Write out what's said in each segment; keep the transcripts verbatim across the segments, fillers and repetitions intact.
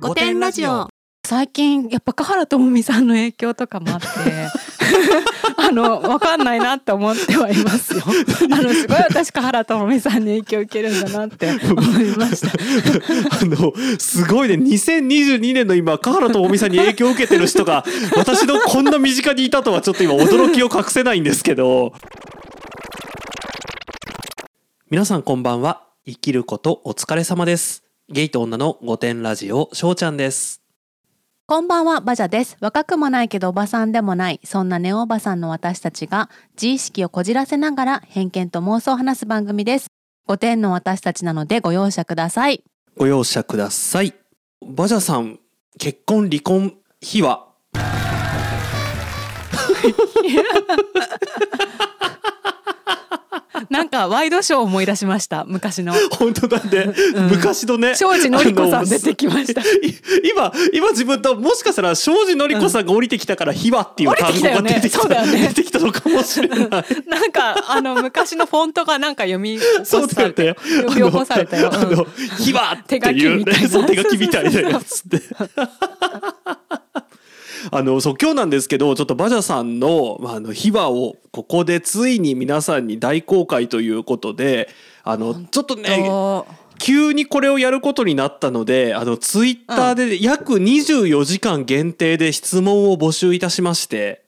御殿ラジオ。最近やっぱ華原朋美さんの影響とかもあってあの分かんないなって思ってはいますよあのすごい私華原朋美さんに影響を受けるんだなって思いましたあのすごいね、にせんにじゅうにねんの今華原朋美さんに影響を受けてる人が私のこんな身近にいたとはちょっと今驚きを隠せないんですけど皆さんこんばんは。生きることお疲れ様です。ゲイと女の御殿ラジオ、しょうちゃんです。こんばんは、バジャです。若くもないけどおばさんでもない、そんなネオおばさんの私たちが自意識をこじらせながら偏見と妄想を話す番組です。ごてんの私たちなのでご容赦ください。ご容赦ください。バジャさん、結婚離婚秘話なんかワイドショーを思い出しました、昔の。本当だね、うん、昔のね、庄司のり子さん出てきました。今今自分ともしかしたら庄司のり子さんが降りてきたから秘話っていう単語が出てき た,、うん 出, てきたね、出てきたのかもしれない、うん、なんかあの昔のフォントがなんか読み起こされたよ、読み起こされたよ、秘話、うん、っていうね、手書きみたいなやつってあのそう今日なんですけど、ちょっとバジャさんの秘話をここでついに皆さんに大公開ということで、あのちょっとね急にこれをやることになったので、あのツイッターで約にじゅうよじかん限定で質問を募集いたしまして、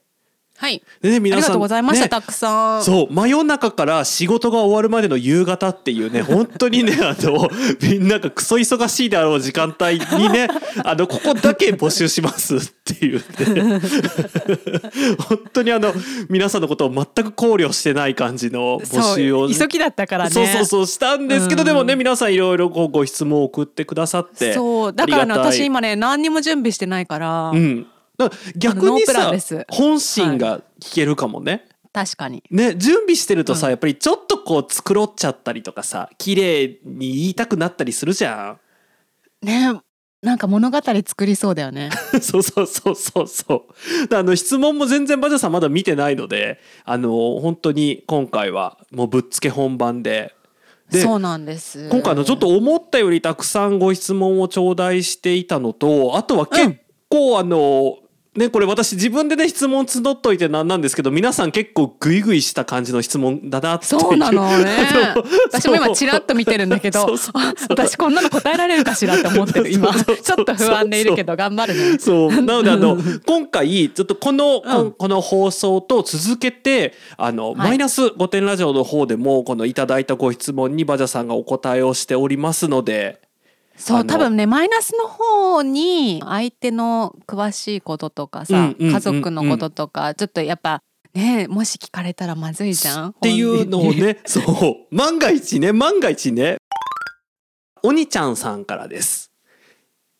うん、はい、でね、皆さんありがとうございました、ね、たくさん。そう、真夜中から仕事が終わるまでの夕方っていうね、本当にねあのみんながクソ忙しいであろう時間帯にねあのここだけ募集しますっていうね本当にあの皆さんのことを全く考慮してない感じの募集を、急ぎだったからね、そうそうそうしたんですけど、でもね皆さんいろいろご質問を送ってくださって、そうだから、ね、私今ね何にも準備してないから、うん、だから逆にさ本心が聞けるかもね、はい、確かにね、準備してるとさ、うん、やっぱりちょっとこう繕っちゃったりとかさ、綺麗に言いたくなったりするじゃんね。なんか物語作りそうだよねそうそうそうそうそう。あの質問も全然バジャさんまだ見てないので、あの本当に今回はもうぶっつけ本番で。で、そうなんです。今回のちょっと思ったよりたくさんご質問を頂戴していたのと、あとは結構、うん、あのね、これ私自分でね質問募っといてなんなんですけど、皆さん結構グイグイした感じの質問だなって。そうなのね私も今チラッと見てるんだけどそうそうそうそう、私こんなの答えられるかしらって思ってる今ちょっと不安でいるけど頑張るね。そうなのであの今回ちょっとこの、うん、この放送と続けてあの、はい、マイナスごてんラジオの方でもこのいただいたご質問にバジャさんがお答えをしておりますので、そう多分ねマイナスの方に相手の詳しいこととかさ、うんうんうんうん、家族のこととかちょっとやっぱね、もし聞かれたらまずいじゃんっていうのをねそう万が一ね万が一ねおにちゃんさんからです。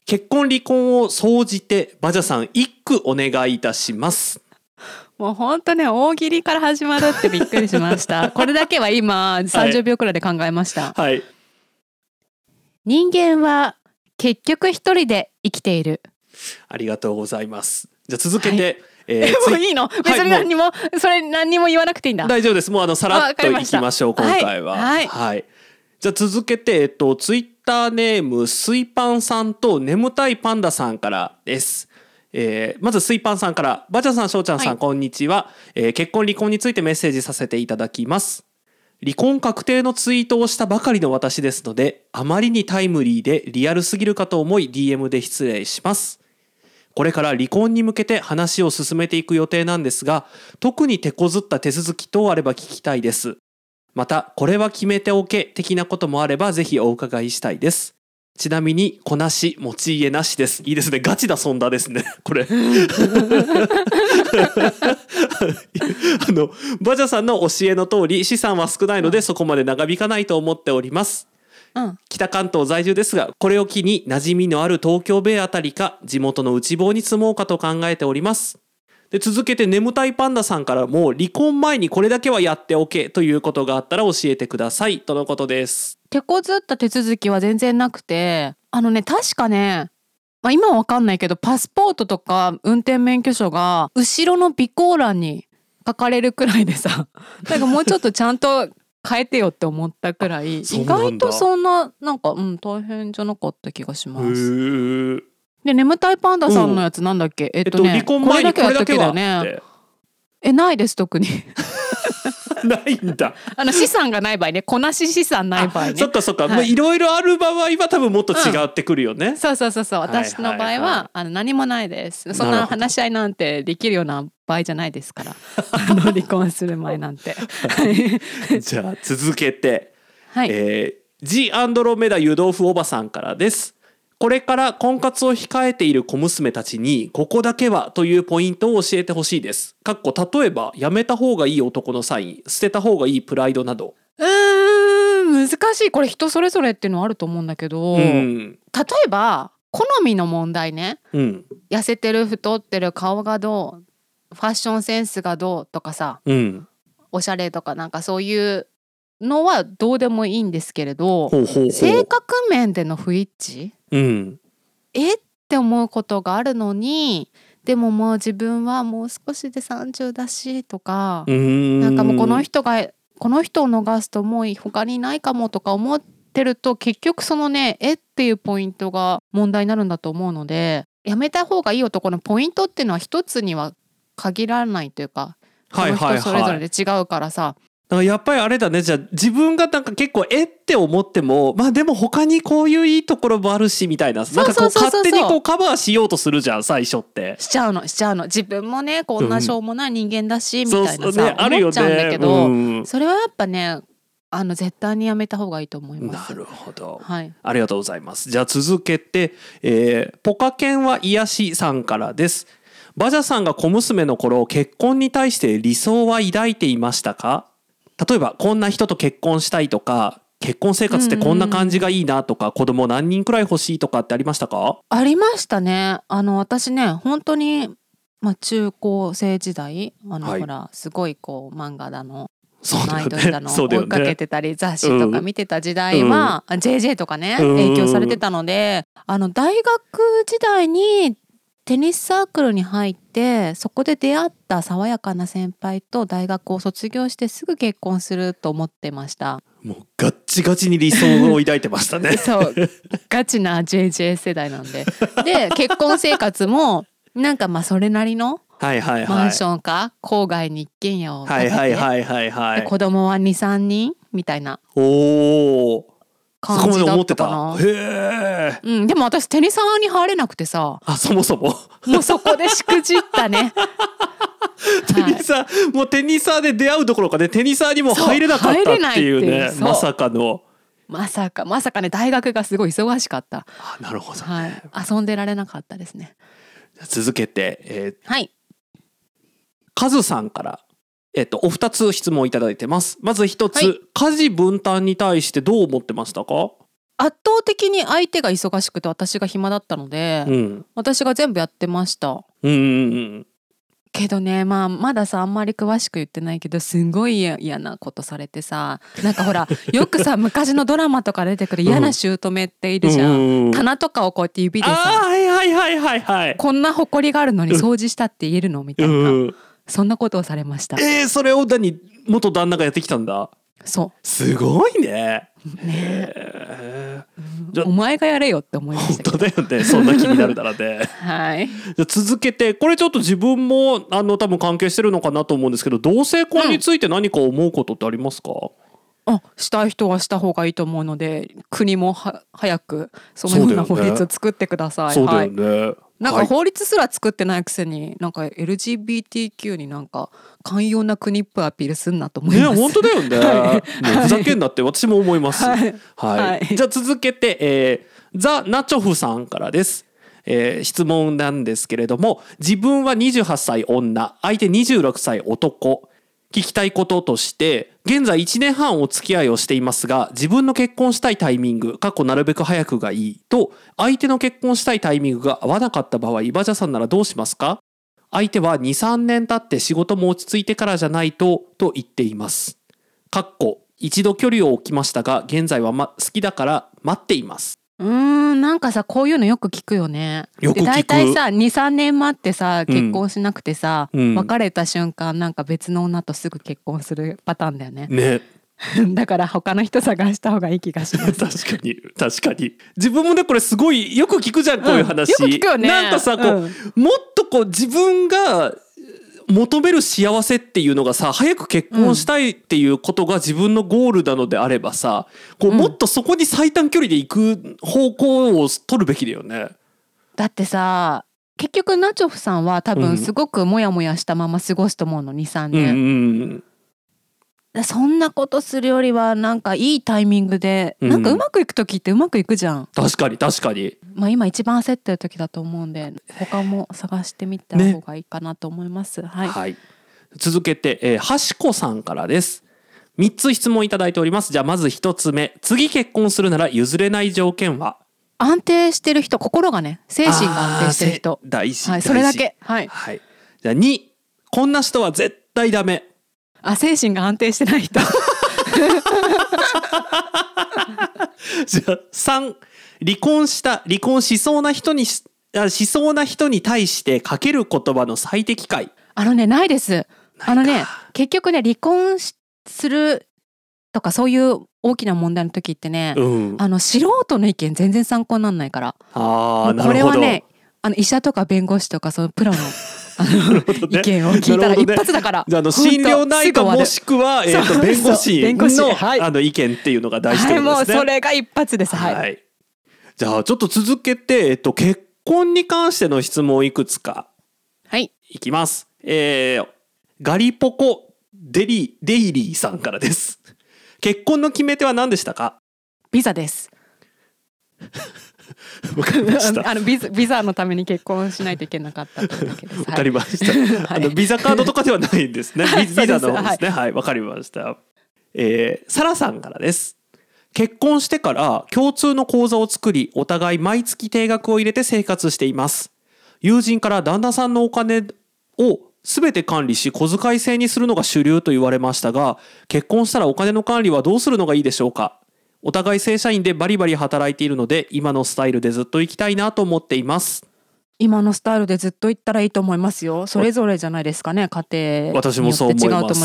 結婚離婚を総じてバジャさん一句お願いいたします。もう本当ね大喜利から始まるってびっくりしましたこれだけは今さんじゅうびょうくらいで考えました、はい、はい。人間は結局一人で生きている。ありがとうございます。じゃあ続けて、はい、えー、もういいの別に何にも、はい、それ何にも言わなくていいんだ、大丈夫です。もうあのさらっといきましょう今回は、はいはいはい、じゃあ続けて、えっと、ツイッターネームスイパンさんと眠たいパンダさんからです。えー、まずスイパンさんから。バジャさん、しょうちゃんさん、はい、こんにちは、えー、結婚離婚についてメッセージさせていただきます。離婚確定のツイートをしたばかりの私ですので、あまりにタイムリーでリアルすぎるかと思い ディーエム で失礼します。これから離婚に向けて話を進めていく予定なんですが、特に手こずった手続き等あれば聞きたいです。またこれは決めておけ的なこともあればぜひお伺いしたいです。ちなみにこなし持ち家なしです。いいですね、ガチだそんだですねこれあのバジャさんの教えの通り資産は少ないのでそこまで長引かないと思っております、うん、北関東在住ですがこれを機に馴染みのある東京ベイあたりか地元の内房に住もうかと考えております。で続けて眠たいパンダさんからも離婚前にこれだけはやっておけということがあったら教えてくださいとのことです。手こずった手続きは全然なくて、あのね確かね、まあ、今は分かんないけどパスポートとか運転免許証が後ろの備考欄に書かれるくらいでさ、なんかもうちょっとちゃんと変えてよって思ったくらい意外とそんななんか、うん、大変じゃなかった気がします。へー、で眠たいパンダさんのやつなんだっけ、うん、えっとね、えっと、離婚前にこれだけはってえないです特にないんだあの資産がない場合ね、こなし資産ない場合ね、そっかそっか、はいろいろある場合は多分もっと違ってくるよね、うん、そうそうそうそう、私の場合は、はいはいはい、あの何もないです、そんな話し合いなんてできるような場合じゃないですからあの離婚する前なんてじゃあ続けて、はい、えー、ジ・アンドロメダ湯豆腐おばさんからです。これから婚活を控えている小娘たちにここだけはというポイントを教えてほしいです。かっこ例えばやめた方がいい男のサイン、捨てた方がいいプライドなど。うーん難しい、これ人それぞれっていうのはあると思うんだけど、うん、例えば好みの問題ね、うん、痩せてる太ってる顔がどうファッションセンスがどうとかさ、うん、おしゃれとかなんかそういうのはどうでもいいんですけれど、ほうほうほう、性格面での不一致、うん、えって思うことがあるのに、でももう自分はもう少しでさんじゅうだしとか、うーん、なんかもうこの人がこの人を逃すともう他にないかもとか思ってると、結局そのねえっていうポイントが問題になるんだと思うので、やめた方がいい男のポイントっていうのは一つには限らないというか、その人それぞれで違うからさ、はいはいはい、やっぱりあれだね、じゃあ自分がなんか結構えって思っても、まあでも他にこういういいところもあるしみたいな、なんかこう勝手にこうカバーしようとするじゃん最初って。しちゃうのしちゃうの自分もねこんなしょうもない人間だし、うん、みたいなさ、ね、思っちゃうんだけど、うん、それはやっぱねあの絶対にやめた方がいいと思います。なるほど、はい、ありがとうございます。じゃあ続けて、えー、ポカケンは癒しさんからです。バジャさんが小娘の頃結婚に対して理想は抱いていましたか？例えばこんな人と結婚したいとか、結婚生活ってこんな感じがいいなとか、うんうん、子供何人くらい欲しいとかってありましたか？ありましたね。あの私ね本当に、まあ、中高生時代あの、はい、ほらすごいこう漫画だのアイドルだの追いかけてたり、雑誌とか見てた時代は、うん、ジェージェー とかね、うん、影響されてたので、あの大学時代にテニスサークルに入って、そこで出会った爽やかな先輩と大学を卒業してすぐ結婚すると思ってました。もうガッチガチに理想を抱いてましたねそうガチな ジェージェー 世代なんでで結婚生活もなんかまあそれなりのはいはい、はい、マンションか郊外に一軒家を建てて、子供は にさんにんみたいなおーそこまで思ってた。へえ、うん。でも私テニサーに入れなくてさ。あ、そもそも。もうそこでしくじったね。テニサー、はい、もうテニサーで出会うどころかね、テニサーにも入れなかったっていうね。うまさかの。まさかまさかね、大学がすごい忙しかった。あ、なるほどね、はい。遊んでられなかったですね。続けて、えー、はい。カズさんから。えっと、お二つ質問いただいてます。まず一つ、はい、家事分担に対してどう思ってましたか？圧倒的に相手が忙しくて私が暇だったので、うん、私が全部やってました。うんうんうん、けどね、まあ、まださあんまり詳しく言ってないけど、すごい嫌なことされてさ、なんかほらよくさ昔のドラマとか出てくる嫌な姑っているじゃん、うん、棚とかをこうやって指でさ、はいはいはいはいはい、こんな埃があるのに掃除したって言えるのみたいな、うんそんなことをされました。えー、それを何元旦那がやってきたんだ。そうすごい ね, ね、えー、じゃお前がやれよって思いましたけど。本当だよね、そんな気になるならねはい。じゃ続けて、これちょっと自分もあの多分関係してるのかなと思うんですけど、同性婚について何か思うことってありますか？うん、あしたい人はした方がいいと思うので、国もは早くそのような法律を作ってください。そうだよね、はい、なんか法律すら作ってないくせに、なんか エルジービーティーキュー になんか寛容な国っぽいアピールすんなと思いますね。本当だよね、はい、もうふざけんなって私も思います。はい、はいはい、じゃあ続けて、えー、ザ・ナチョフさんからです。えー、質問なんですけれども、自分はにじゅうはっさい女、相手にじゅうろくさい男、聞きたいこととして、現在いちねんはんお付き合いをしていますが、自分の結婚したいタイミングかっこなるべく早くがいいと相手の結婚したいタイミングが合わなかった場合、バジャさんならどうしますか？相手は にさんねん経って仕事も落ち着いてからじゃないとと言っています。かっこ一度距離を置きましたが現在は、ま、好きだから待っています。うーん、なんかさこういうのよく聞くよね。よく聞く。で大体さ にさんねん待ってさ結婚しなくてさ、うん、別れた瞬間なんか別の女とすぐ結婚するパターンだよね。ねだから他の人探した方がいい気がします確かに確かに自分もねこれすごいよく聞くじゃん、こういう話、うん、よく聞くよね。なんかさこう、うん、もっとこう自分が求める幸せっていうのがさ、早く結婚したいっていうことが自分のゴールなのであればさ、こうもっとそこに最短距離で行く方向を取るべきだよね、うん、だってさ結局ナチョフさんは多分すごくモヤモヤしたまま過ごすと思うの にさんねん、うんうん、そんなことするよりはなんかいいタイミングで、うん、なんかうまくいく時ってうまくいくじゃん。確かに確かに、まあ、今一番焦ってる時だと思うんで他も探してみた方がいいかなと思います、ね。はいはい、続けて、えー、はしこさんからです。みっつ質問いただいております。じゃあまずひとつめ、次結婚するなら譲れない条件は。安定してる人、心がね、精神が安定してる人、大事、はい、それだけ、はいはい、じゃあに、こんな人は絶対ダメ。あ、精神が安定してない人じゃあさん、離婚した離婚しそうな人にしそうな人に対してかける言葉の最適解。あのね、ないです。あのね、結局ね、離婚するとかそういう大きな問題の時ってね、うん、あの素人の意見全然参考にならないから、あ、これはね、あの医者とか弁護士とかそのプロのあの意見を聞いたら一発だから、ね、じゃあの心療内科もしくは、えー、と弁護士 の, 弁護士、はい、あの意見っていうのが大事ですね、はい、もうそれが一発です。はい、はい、じゃあちょっと続けて、えー、と結婚に関しての質問いくつか、はい、いきます、えー、ガリポコデリデイリーさんからです。結婚の決め手は何でしたか？ビザですわかりましたあの ビザ、ビザのために結婚しないといけなかったというわけですわかりました、はい、あのビザカードとかではないんですね、はい、ビザの方ですね、はい、はい、わかりました、えー、サラさんからです。結婚してから共通の口座を作り、お互い毎月定額を入れて生活しています。友人から旦那さんのお金をすべて管理し、小遣い制にするのが主流と言われましたが、結婚したらお金の管理はどうするのがいいでしょうか？お互い正社員でバリバリ働いているので、今のスタイルでずっと行きたいなと思っています。今のスタイルでずっと行ったらいいと思いますよ。それぞれじゃないですかね、家庭によって違うと思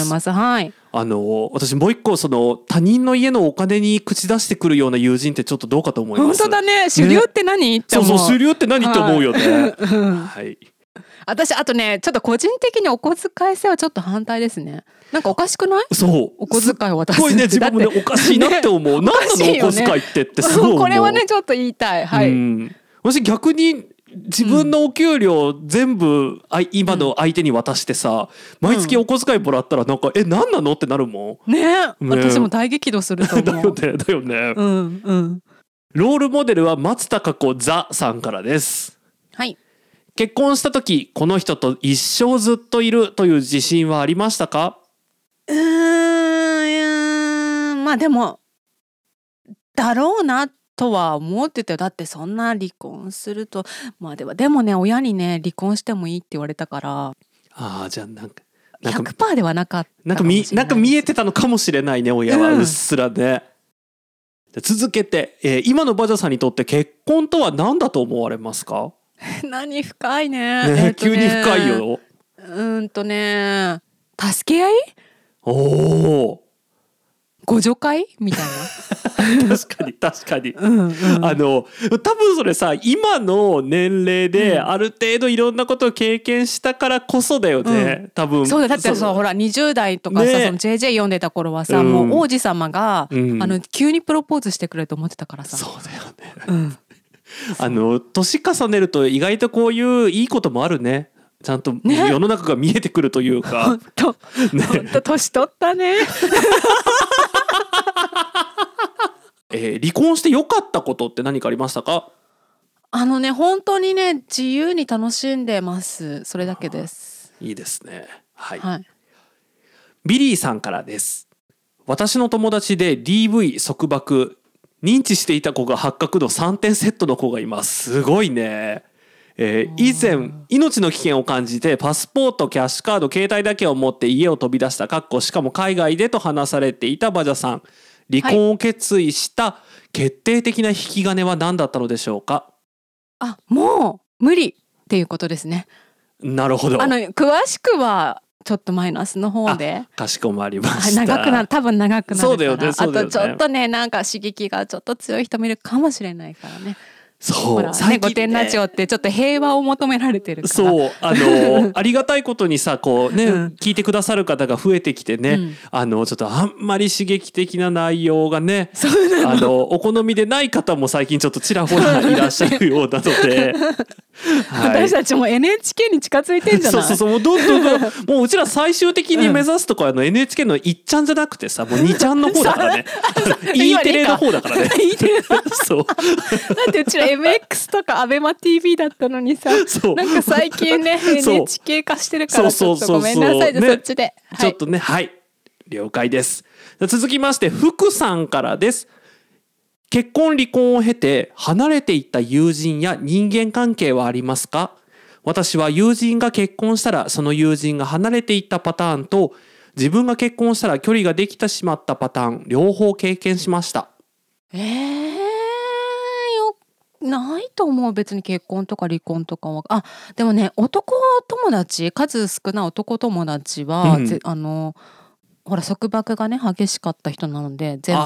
います。はい、あの私もう一個、その他人の家のお金に口出してくるような友人ってちょっとどうかと思います。本当だね、主流って何、ね、って思う。そうそう、主流って何って思うよね、はい、はい。私あとね、ちょっと個人的にお小遣い制はちょっと反対ですね。なんかおかしくない？そう、お小遣いを渡すってすごいね、自分もねおかしいなって思う、ね、何なのお小遣いってってすごい思うこれはねちょっと言いたい、はい、うん。私逆に自分のお給料全部、うん、今の相手に渡してさ、うん、毎月お小遣いもらったらなんか、うん、え、何なのってなるもん ね, ね私も大激怒すると思うだよね、だよね、うんうん。ロールモデルは松たか子ザさんからです。はい。結婚した時、この人と一生ずっといるという自信はありましたか？うーん、まあでもだろうなとは思ってたよ。だってそんな離婚すると、まあではでもね、親にね離婚してもいいって言われたから、ああ、じゃあなんかなんか ひゃくパーセント ではなかったかもしれないです。なんか見えてたのかもしれないね、親はうっすらで、うん。続けて、えー、今のバジャさんにとって結婚とは何だと思われますか？何、深い ね, ね、えーとね、急に深いよ。うんとね、助け合い、お互助会みたいな確かに確かにうん、うん、あの多分それさ、今の年齢である程度いろんなことを経験したからこそだよね、うん、多分そうだ。だってさ、ほらにじゅう代とかさ、ね、その ジェイジェイ 読んでた頃はさ、うん、もう王子様が、うん、あの急にプロポーズしてくれると思ってたからさ。そうだよね、うん。あの年重ねると意外とこういういいこともあるね。ちゃんと世の中が見えてくるというか、本当、ね、本当年取ったね、えー、離婚して良かったことって何かありましたか？あのね、本当にね、自由に楽しんでます。それだけです。いいですね、はい、はい、ビリーさんからです。私の友達で ディーブイ 束縛認知していた子が発覚のさんてんセットの子がいます。すごいね、えー、以前命の危険を感じてパスポート、キャッシュカード、携帯だけを持って家を飛び出した、かっこしかも海外でと話されていたバジャさん、離婚を決意した決定的な引き金は何だったのでしょうか？はい、あ、もう無理っていうことですね。なるほど。あの詳しくはちょっとマイナスの方で。かしこまりました。長くな、多分長くなるから。そうだよね、そうだよね。あとちょっとね、なんか刺激がちょっと強い人もいるかもしれないからね。そうね、最近ね、御殿ラジオってちょっと平和を求められてるから、そう、あのありがたいことにさ、こうね、うん、聞いてくださる方が増えてきてね、うん、あのちょっとあんまり刺激的な内容がね、のあのお好みでない方も最近ちょっとちらほらいらっしゃるようなので、はい、私たちも エヌエイチケー に近づいてんじゃない？そうそうそう、もうどんどんどんもううちら最終的に目指すとこは、うん、エヌエイチケー のいちちゃんじゃなくてさ、もうにちゃんの方だからね、E テレの方だからね、E テレそう。なんでうちらエムエックス とかアベマ ティーブイ だったのにさ、なんか最近ね エヌエイチケー 化してるからちょっとごめんなさい、そっちでちょっとね、はい、了解です。続きまして福さんからです。結婚離婚を経て離れていった友人や人間関係はありますか？私は友人が結婚したらその友人が離れていったパターンと、自分が結婚したら距離ができてしまったパターン、両方経験しました。えーないと思う、別に結婚とか離婚とかは。あ、でもね、男友達、数少ない男友達は、うん、あのほら束縛がね激しかった人なので全部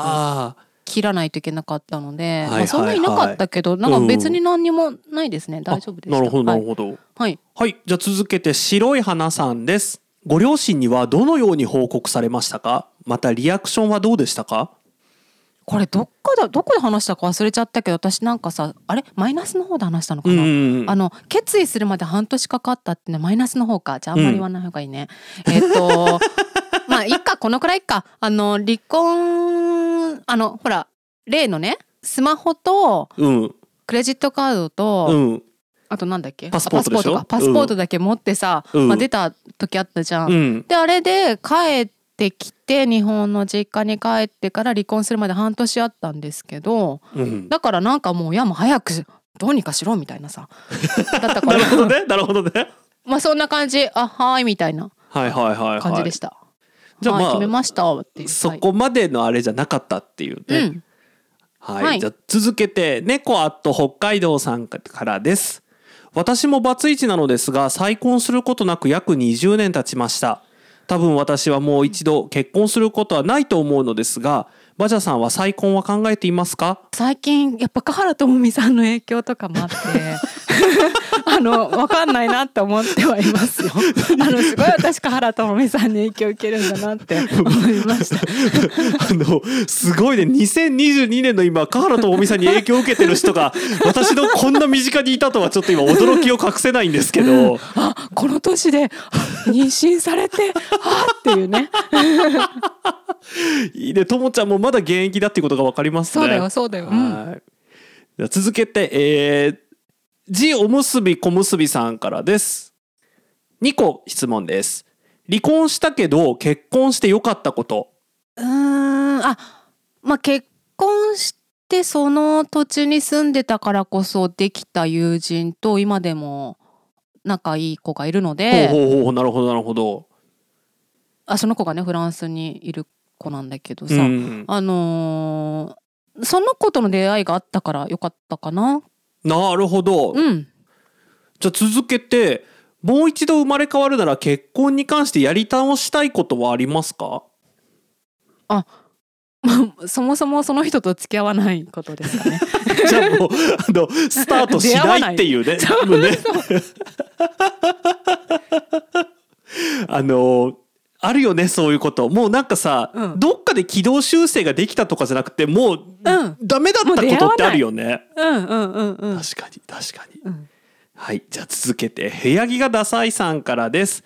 切らないといけなかったので、まあ、そんなになかったけど、はいはいはい、なんか別に何にもないですね、うん、大丈夫でした。なるほどなるほど、はいはいはい、じゃあ続けて白い花さんです。ご両親にはどのように報告されましたか？またリアクションはどうでしたか？これどっかだ、どこで話したか忘れちゃったけど、私なんかさ、あれマイナスの方で話したのかな、うん、あの決意するまで半年かかったってね、マイナスの方か、じゃああんまり言わない方がいいね、うん、えっ、ー、とまあいっか、このくらいっか。あの離婚、あのほら例のね、スマホとクレジットカードと、うん、あとなんだっけ、パスポートでしょ、パスポートだけ持ってさ、うん、まあ、出た時あったじゃん、うん、であれで帰ってできて、日本の実家に帰ってから離婚するまで半年あったんですけど、うん、だからなんかもう親も早くどうにかしろみたいなさだったからなるほどねなるほどねまあそんな感じ、あはいみたいな感じでした。じゃあまあ決めましたっていう、そこまでのあれじゃなかったっていうね、うん、はい、はい、じゃあ続けて猫アット北海道さんからです。私もバツイチなのですが、再婚することなく約にじゅうねん経ちました。多分私はもう一度結婚することはないと思うのですが、バジャさんは再婚は考えていますか？最近やっぱ華原朋美さんの影響とかもあってあの分かんないなって思ってはいますよあのすごい私華原朋美さんに影響を受けるんだなって思いましたあのすごいね、にせんにじゅうにねんの今、華原朋美さんに影響を受けてる人が私のこんな身近にいたとはちょっと今驚きを隠せないんですけど、うん、あこの年で妊娠されてはっていうねいいね、ともちゃんもまだ現役だっていうことが分かりますね。そうだよそうだよ、はい、うん、続けて、えーじおむすびこむすびさんからです。にこ質問です。離婚したけど結婚してよかったこと。うーん、あ、まあ、結婚してその土地に住んでたからこそできた友人と今でも仲いい子がいるので。ほうほうほう、なるほどなるほど。あ、その子がねフランスにいる子なんだけどさ、うん、あのー、その子との出会いがあったからよかったかな。なるほど、うん、じゃあ続けて、もう一度生まれ変わるなら結婚に関してやり直したいことはありますか？あ、そもそもその人と付き合わないことですかねじゃあもうあのスタートしないっていうね、多分ねあのあるよね、そういうこと。もうなんかさ、うん、どっかで軌道修正ができたとかじゃなくて、もうダメだったことってあるよね。うんうんうんうん、確かに確かに、うん、はい。じゃあ続けて部屋着がダサいさんからです。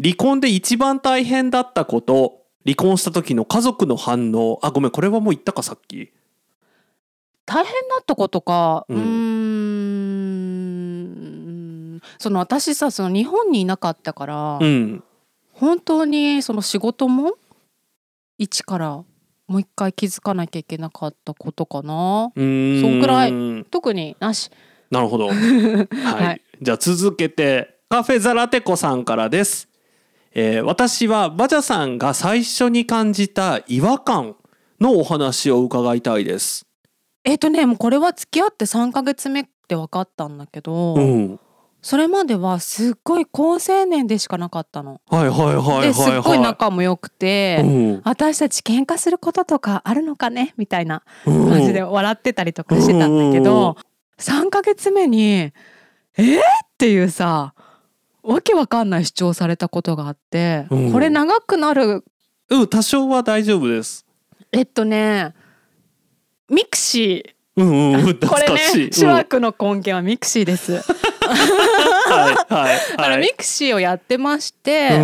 離婚で一番大変だったこと、離婚した時の家族の反応。あ、ごめん、これはもう言ったか、さっき。大変だったことか、うん、うーん、その私さ、その日本にいなかったから、うん、本当にその仕事も一からもう一回気づかなきゃいけなかったことかな。うーん、そんくらい、特になし。なるほど、はいはい、じゃあ続けてカフェザラテコさんからです。えー、私はバジャさんが最初に感じた違和感のお話を伺いたいです。えっとね、もうこれは付き合ってさんかげつめって分かったんだけど、うん、それまではすっごい好青年でしかなかったの。はいはいはいはい、はい、ですっごい仲も良くて、うん、私たち喧嘩することとかあるのかねみたいな感じで笑ってたりとかしてたんだけど、さんかげつめにえー、っていうさ、わけわかんない主張されたことがあって、うん、これ長くなる？うん、多少は大丈夫です。えっとねミクシー、うんうん、これね手話区の根源はミクシーです、うんはいはいはい、あのミクシーをやってまして、う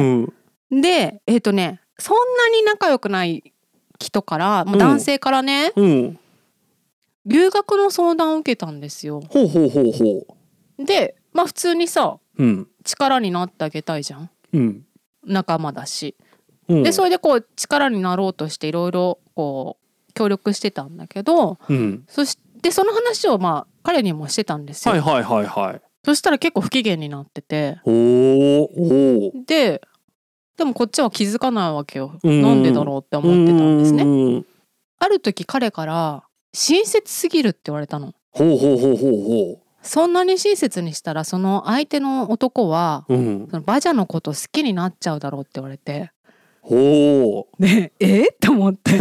ん、でえっとねそんなに仲良くない人から、まあ、男性からね、うんうん、留学の相談を受けたんですよ。ほうほうほうほう。でまあ普通にさ、うん、力になってあげたいじゃん、うん、仲間だし、うん、でそれでこう力になろうとしていろいろこう協力してたんだけど、うん、そしてその話をまあ彼にもしてたんですよ。はいはいはいはい。そしたら結構不機嫌になってて、おお。ででもこっちは気づかないわけよ。なんでだろうって思ってたんですね。うん、ある時彼から親切すぎるって言われたの。ほうほうほうほうほう。そんなに親切にしたらその相手の男は、うん、そのバジャのこと好きになっちゃうだろうって言われて、ほう、ね、えー、と思って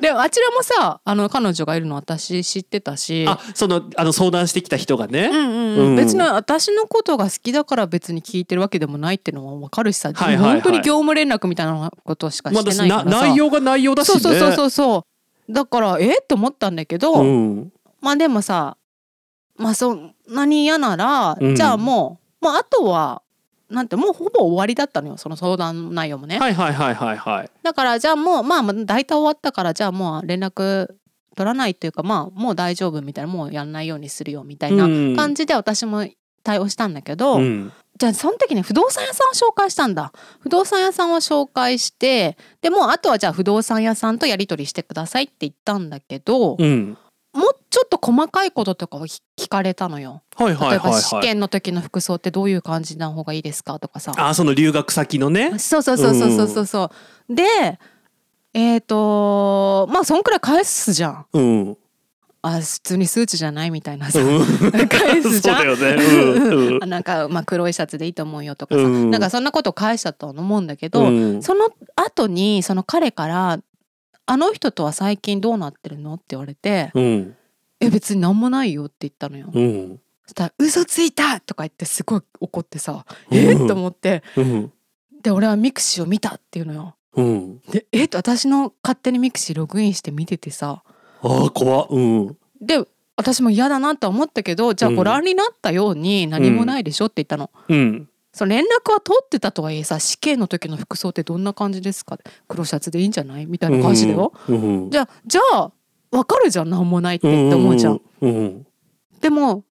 でもあちらもさ、あの彼女がいるの私知ってたし、あ、その、あの相談してきた人がね、うんうんうん、別に私のことが好きだから別に聞いてるわけでもないってのは分かるしさ、はいはいはい、本当に業務連絡みたいなことしかしてないからさ、まあ、内容が内容だしね。そうそうそうそう、だからえー、と思ったんだけど、うん、まあでもさ、まあそんなに嫌なら、うん、じゃあもう、まあ、あとはなんてもうほぼ終わりだったのよ、その相談内容もね。はいはいはいはいはい。だからじゃあもうまあ大体終わったから、じゃあもう連絡取らないっていうか、まあもう大丈夫みたいな、もうやんないようにするよみたいな感じで私も対応したんだけど、うん、じゃあその時に不動産屋さんを紹介したんだ。不動産屋さんを紹介して、でもうあとはじゃあ不動産屋さんとやり取りしてくださいって言ったんだけど、うん、もうちょっと細かいこととかを聞かれたのよ。はいはいはいはい、例えば試験の時の服装ってどういう感じな方がいいですかとかさ。あ、その留学先のね。そうそうそうそうそうそうそう、うん、でえっ、ー、とまあそんくらい返すじゃん、うん、あ、普通にスーツじゃないみたいなさ、うん、返すじゃんそうだよね、うんうん、なんか、まあ、黒いシャツでいいと思うよとかさ、うん、なんかそんなことを返したと思うんだけど、うん、その後にその彼からあの人とは最近どうなってるのって言われて、うん、え、別になんもないよって言ったのよ、うん、そしたら嘘ついたとか言ってすごい怒ってさ、うん、えー、と思って、うん、で俺はミクシーを見たっていうのよ、うん、でえー、と私の勝手にミクシーログインして見ててさ、ああ怖っ、うん、で私も嫌だなと思ったけど、じゃあご覧になったように何もないでしょって言ったの、うんうん、その連絡は取ってたとはいえさ、試験の時の服装ってどんな感じですか、黒シャツでいいんじゃないみたいな感じだよ、うんうん、じゃあじゃあわかるじゃん、なんもないってって思うじゃん、うんうん、でも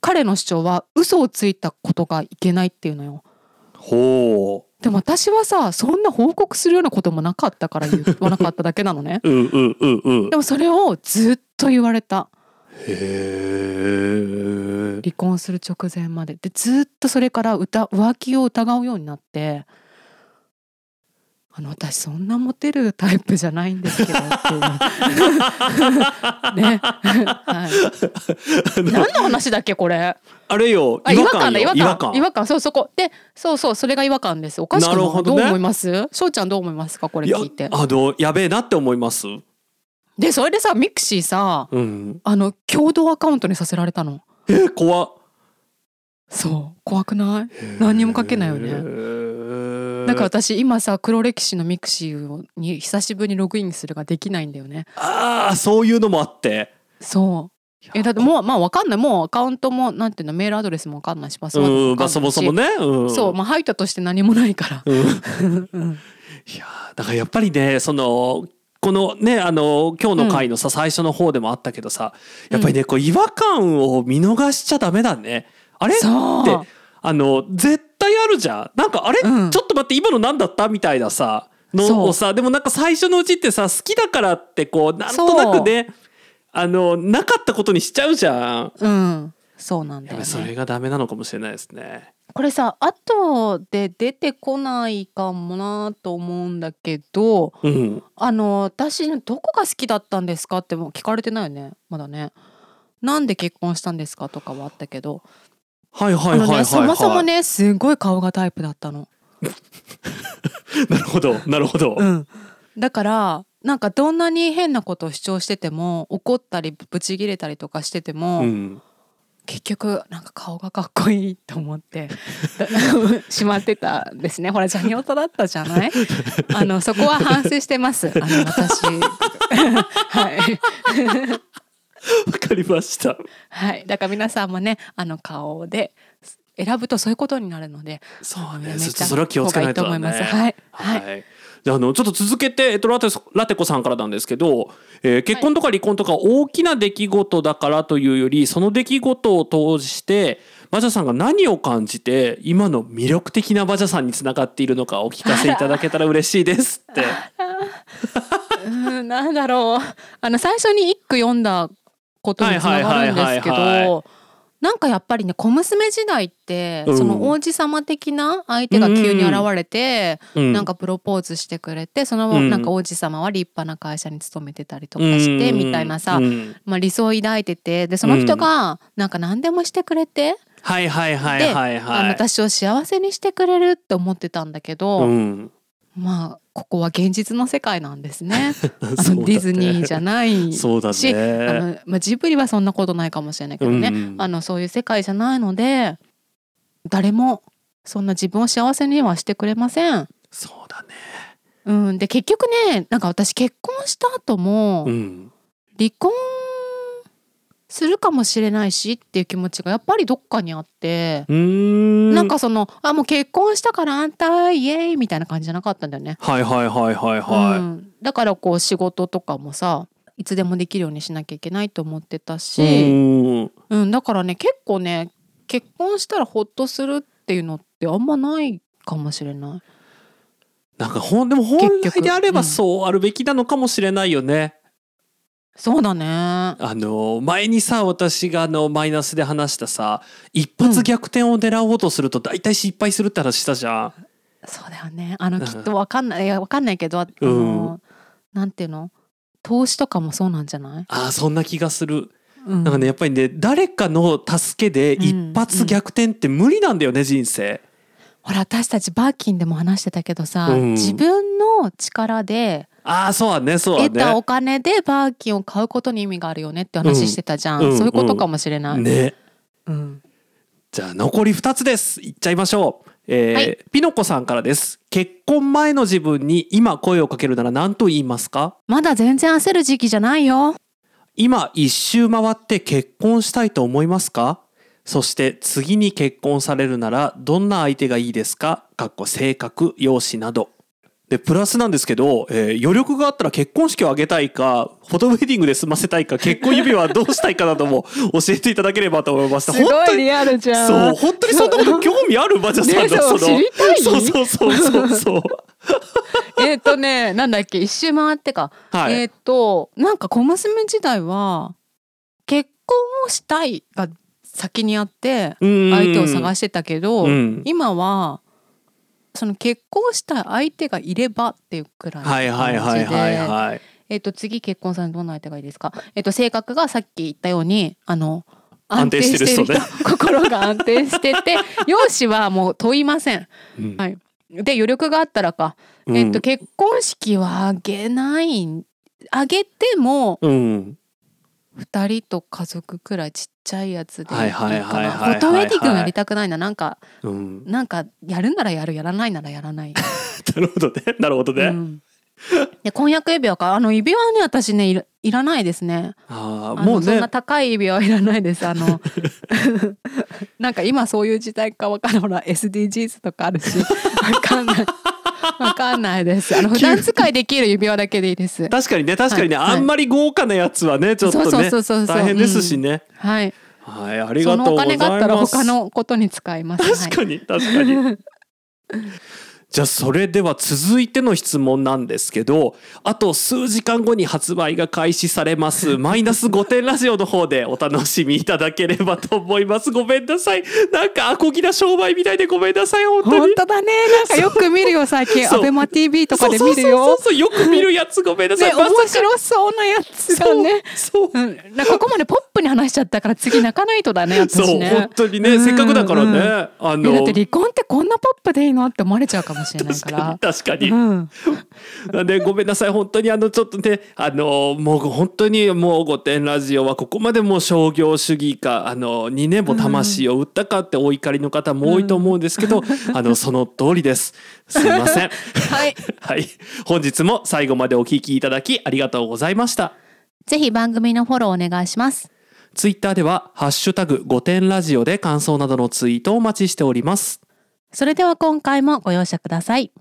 彼の主張は嘘をついたことがいけないっていうのよ。ほう。でも私はさ、そんな報告するようなこともなかったから言わなかっただけなのねうんうんうんうん。でもそれをずっと言われた。へえ。離婚する直前までで、ずっとそれから浮気を疑うようになって、あの私そんなモテるタイプじゃないんですけどっていうね、はい、の何の話だっけこれ。あれよ、違和感よ、違和感、違和感、違和感、そう、そこで、そうそう、それが違和感です。おかしくない？なるほどね。どう思います？翔ちゃんどう思いますかこれ聞いて。いや、あのやべえなって思います。でそれでさ、ミクシーさ、うん、あの共同アカウントにさせられたの。え、怖っ。そう、怖くない？何にも書けないよね。だから私今さ、黒歴史のミクシーに久しぶりにログインするができないんだよね。ああ、そういうのもあって。そうえだってもうまあ分かんない、もうアカウントもなんていうの、メールアドレスも分かんないし、パスワードも分かんないし、そもそもね、うん、そう、まあ、入ったとして何もないから、うんうん、いやだからやっぱりね、そのこのね、あの今日の回のさ、うん、最初の方でもあったけどさ、やっぱりね、こう違和感を見逃しちゃダメだね、あれってあの絶対あるじゃん。なんかあれ、うん、ちょっと待って、今の何だったみたいなさのをさ、でもなんか最初のうちってさ、好きだからってこうなんとなくね、あのなかったことにしちゃうじゃん。うん、そうなんだよね。それがダメなのかもしれないですね。これさ、後で出てこないかもなと思うんだけど、うん、あの私どこが好きだったんですかっても聞かれてないよねまだね。なんで結婚したんですかとかはあったけど、はいはいはいはい、はい、あのね、そもそもねすごい顔がタイプだったのなるほどなるほど、うん、だからなんかどんなに変なことを主張してても怒ったりブチギレたりとかしてても、うん、結局なんか顔がかっこいいと思ってしまってたんですね。ほらジャニオタだったじゃないあのそこは反省してますあの私はいわかりましたはい、だから皆さんもねあの顔で選ぶとそういうことになるので、そうね、それは気をつけないとだね。はいはい、はい、であのちょっと続けて、えっと、ラテ、ラテコさんからなんですけど、えー、結婚とか離婚とか大きな出来事だからというより、はい、その出来事を通してバジャさんが何を感じて今の魅力的なバジャさんにつながっているのかお聞かせいただけたら嬉しいですってうーんなんだろう、あの最初に一句読んだことにつながるんですけど、なんかやっぱりね小娘時代って、うん、その王子様的な相手が急に現れて、うん、なんかプロポーズしてくれて、その、うん、なんか王子様は立派な会社に勤めてたりとかして、うん、みたいなさ、うん、まあ、理想を抱いてて、でその人がなんか何でもしてくれて、うん、はいはいはいはいはい、で私を幸せにしてくれるって思ってたんだけど、うん、まあここは現実の世界なんですねあのディズニーじゃないし、そうだね、あの、まあ、ジブリはそんなことないかもしれないけどね、うん、あのそういう世界じゃないので誰もそんな自分を幸せにはしてくれません。そうだね、うん、で結局ねなんか私結婚した後も、うん、離婚するかもしれないしっていう気持ちがやっぱりどっかにあって、うーん、なんかそのあもう結婚したから安泰イエーイみたいな感じじゃなかったんだよね。はいはいはいはいはい、うん、だからこう仕事とかもさいつでもできるようにしなきゃいけないと思ってたし、うん、うん、だからね結構ね結婚したらほっとするっていうのってあんまないかもしれない。なんかほんでも本来であればそうあるべきなのかもしれないよね。そうだね、あの前にさ私があのマイナスで話したさ一発逆転を狙おうとすると大体失敗するって話したじゃん、うん、そうだよね、あのきっと分かんない、いや分かんないけど、あの、うん、なんていうの投資とかもそうなんじゃない？あ、そんな気がする、うん、なんかねやっぱりね誰かの助けで一発逆転って無理なんだよね、うん、人生。ほら私たちバーキンでも話してたけどさ、うん、自分の力でああそうだね、そうだね、得たお金でバーキンを買うことに意味があるよねって話してたじゃん、うんうん、そういうことかもしれない、ね、うん、じゃあ残りふたつです、いっちゃいましょう、えーはい、ピノコさんからです。結婚前の自分に今声をかけるなら何と言いますか？まだ全然焦る時期じゃないよ。今一周回って結婚したいと思いますか？そして次に結婚されるならどんな相手がいいですか？かっこ性格、容姿などで、プラスなんですけど、えー、余力があったら結婚式を挙げたいか、フォトウェディングで済ませたいか、結婚指輪はどうしたいかなども教えていただければと思いました。すごいリアルじゃん。そう、本当にそんなこと興味あるバジャさんのその、ね、そうそうそうそうそう。えっとね、なんだっけ、一周回ってか。はい、えっ、ー、となんか小娘時代は結婚をしたいが先にあって相手を探してたけど、うん、今は。その結婚した相手がいればっていうくらいの感じで、えっと次結婚されるどんな相手がいいですか？えっと性格がさっき言ったようにあの安定してる人、心が安定してて容姿はもう問いません、うんはい、で余力があったらか、えっと結婚式はあげないあげても、うんふたりと家族くらいちっちゃいやつでいいかな。フォトウェディングやりたくないな、なんか、うん、なんかやるならやる、やらないならやらないなるほどねなるほどね、うん、で婚約指輪か、あの指輪はね私ねい ら, いらないですね。ああもうねそんな高い指輪はいらないです。あのなんか今そういう時代か分からない、ほら エスディージーズ とかあるし分かんないわかんないです。あの普段使いできる指輪だけでいいです。確かにね確かにね、はい、あんまり豪華なやつはねちょっとね大変ですしね、うん、はい、はい、ありがとうございます。そのお金があったら他のことに使います。確かに確かにじゃあそれでは続いての質問なんですけど、あと数時間後に発売が開始されますマイナスごてんラジオの方でお楽しみいただければと思います。ごめんなさい、なんかアコギな商売みたいでごめんなさい。本当に本当だね、なんかよく見るよ最近アベマ ティーブイ とかで見るよ。そうそうそうそう、よく見るやつ、ごめんなさい、ね、ま、面白そうなやつだね。そうそう、うん、なんかここまでポップに話しちゃったから次泣かないとだね、私ね。そう本当にね、うんうん、せっかくだからね、あのだって離婚ってこんなポップでいいのって思われちゃうかもしれないから。確かに確かに、うん、なんでごめんなさい本当に、あのちょっとね、あのもう本当にもうごてんラジオはここまでもう商業主義か、あのにねんも魂を売ったかってお怒りの方も多いと思うんですけど、うん、あのその通りです、すいませんはい、はい、本日も最後までお聞きいただきありがとうございました。ぜひ番組のフォローお願いします。ツイッターではハッシュタグごてんラジオで感想などのツイートをお待ちしております。それでは今回もご容赦ください。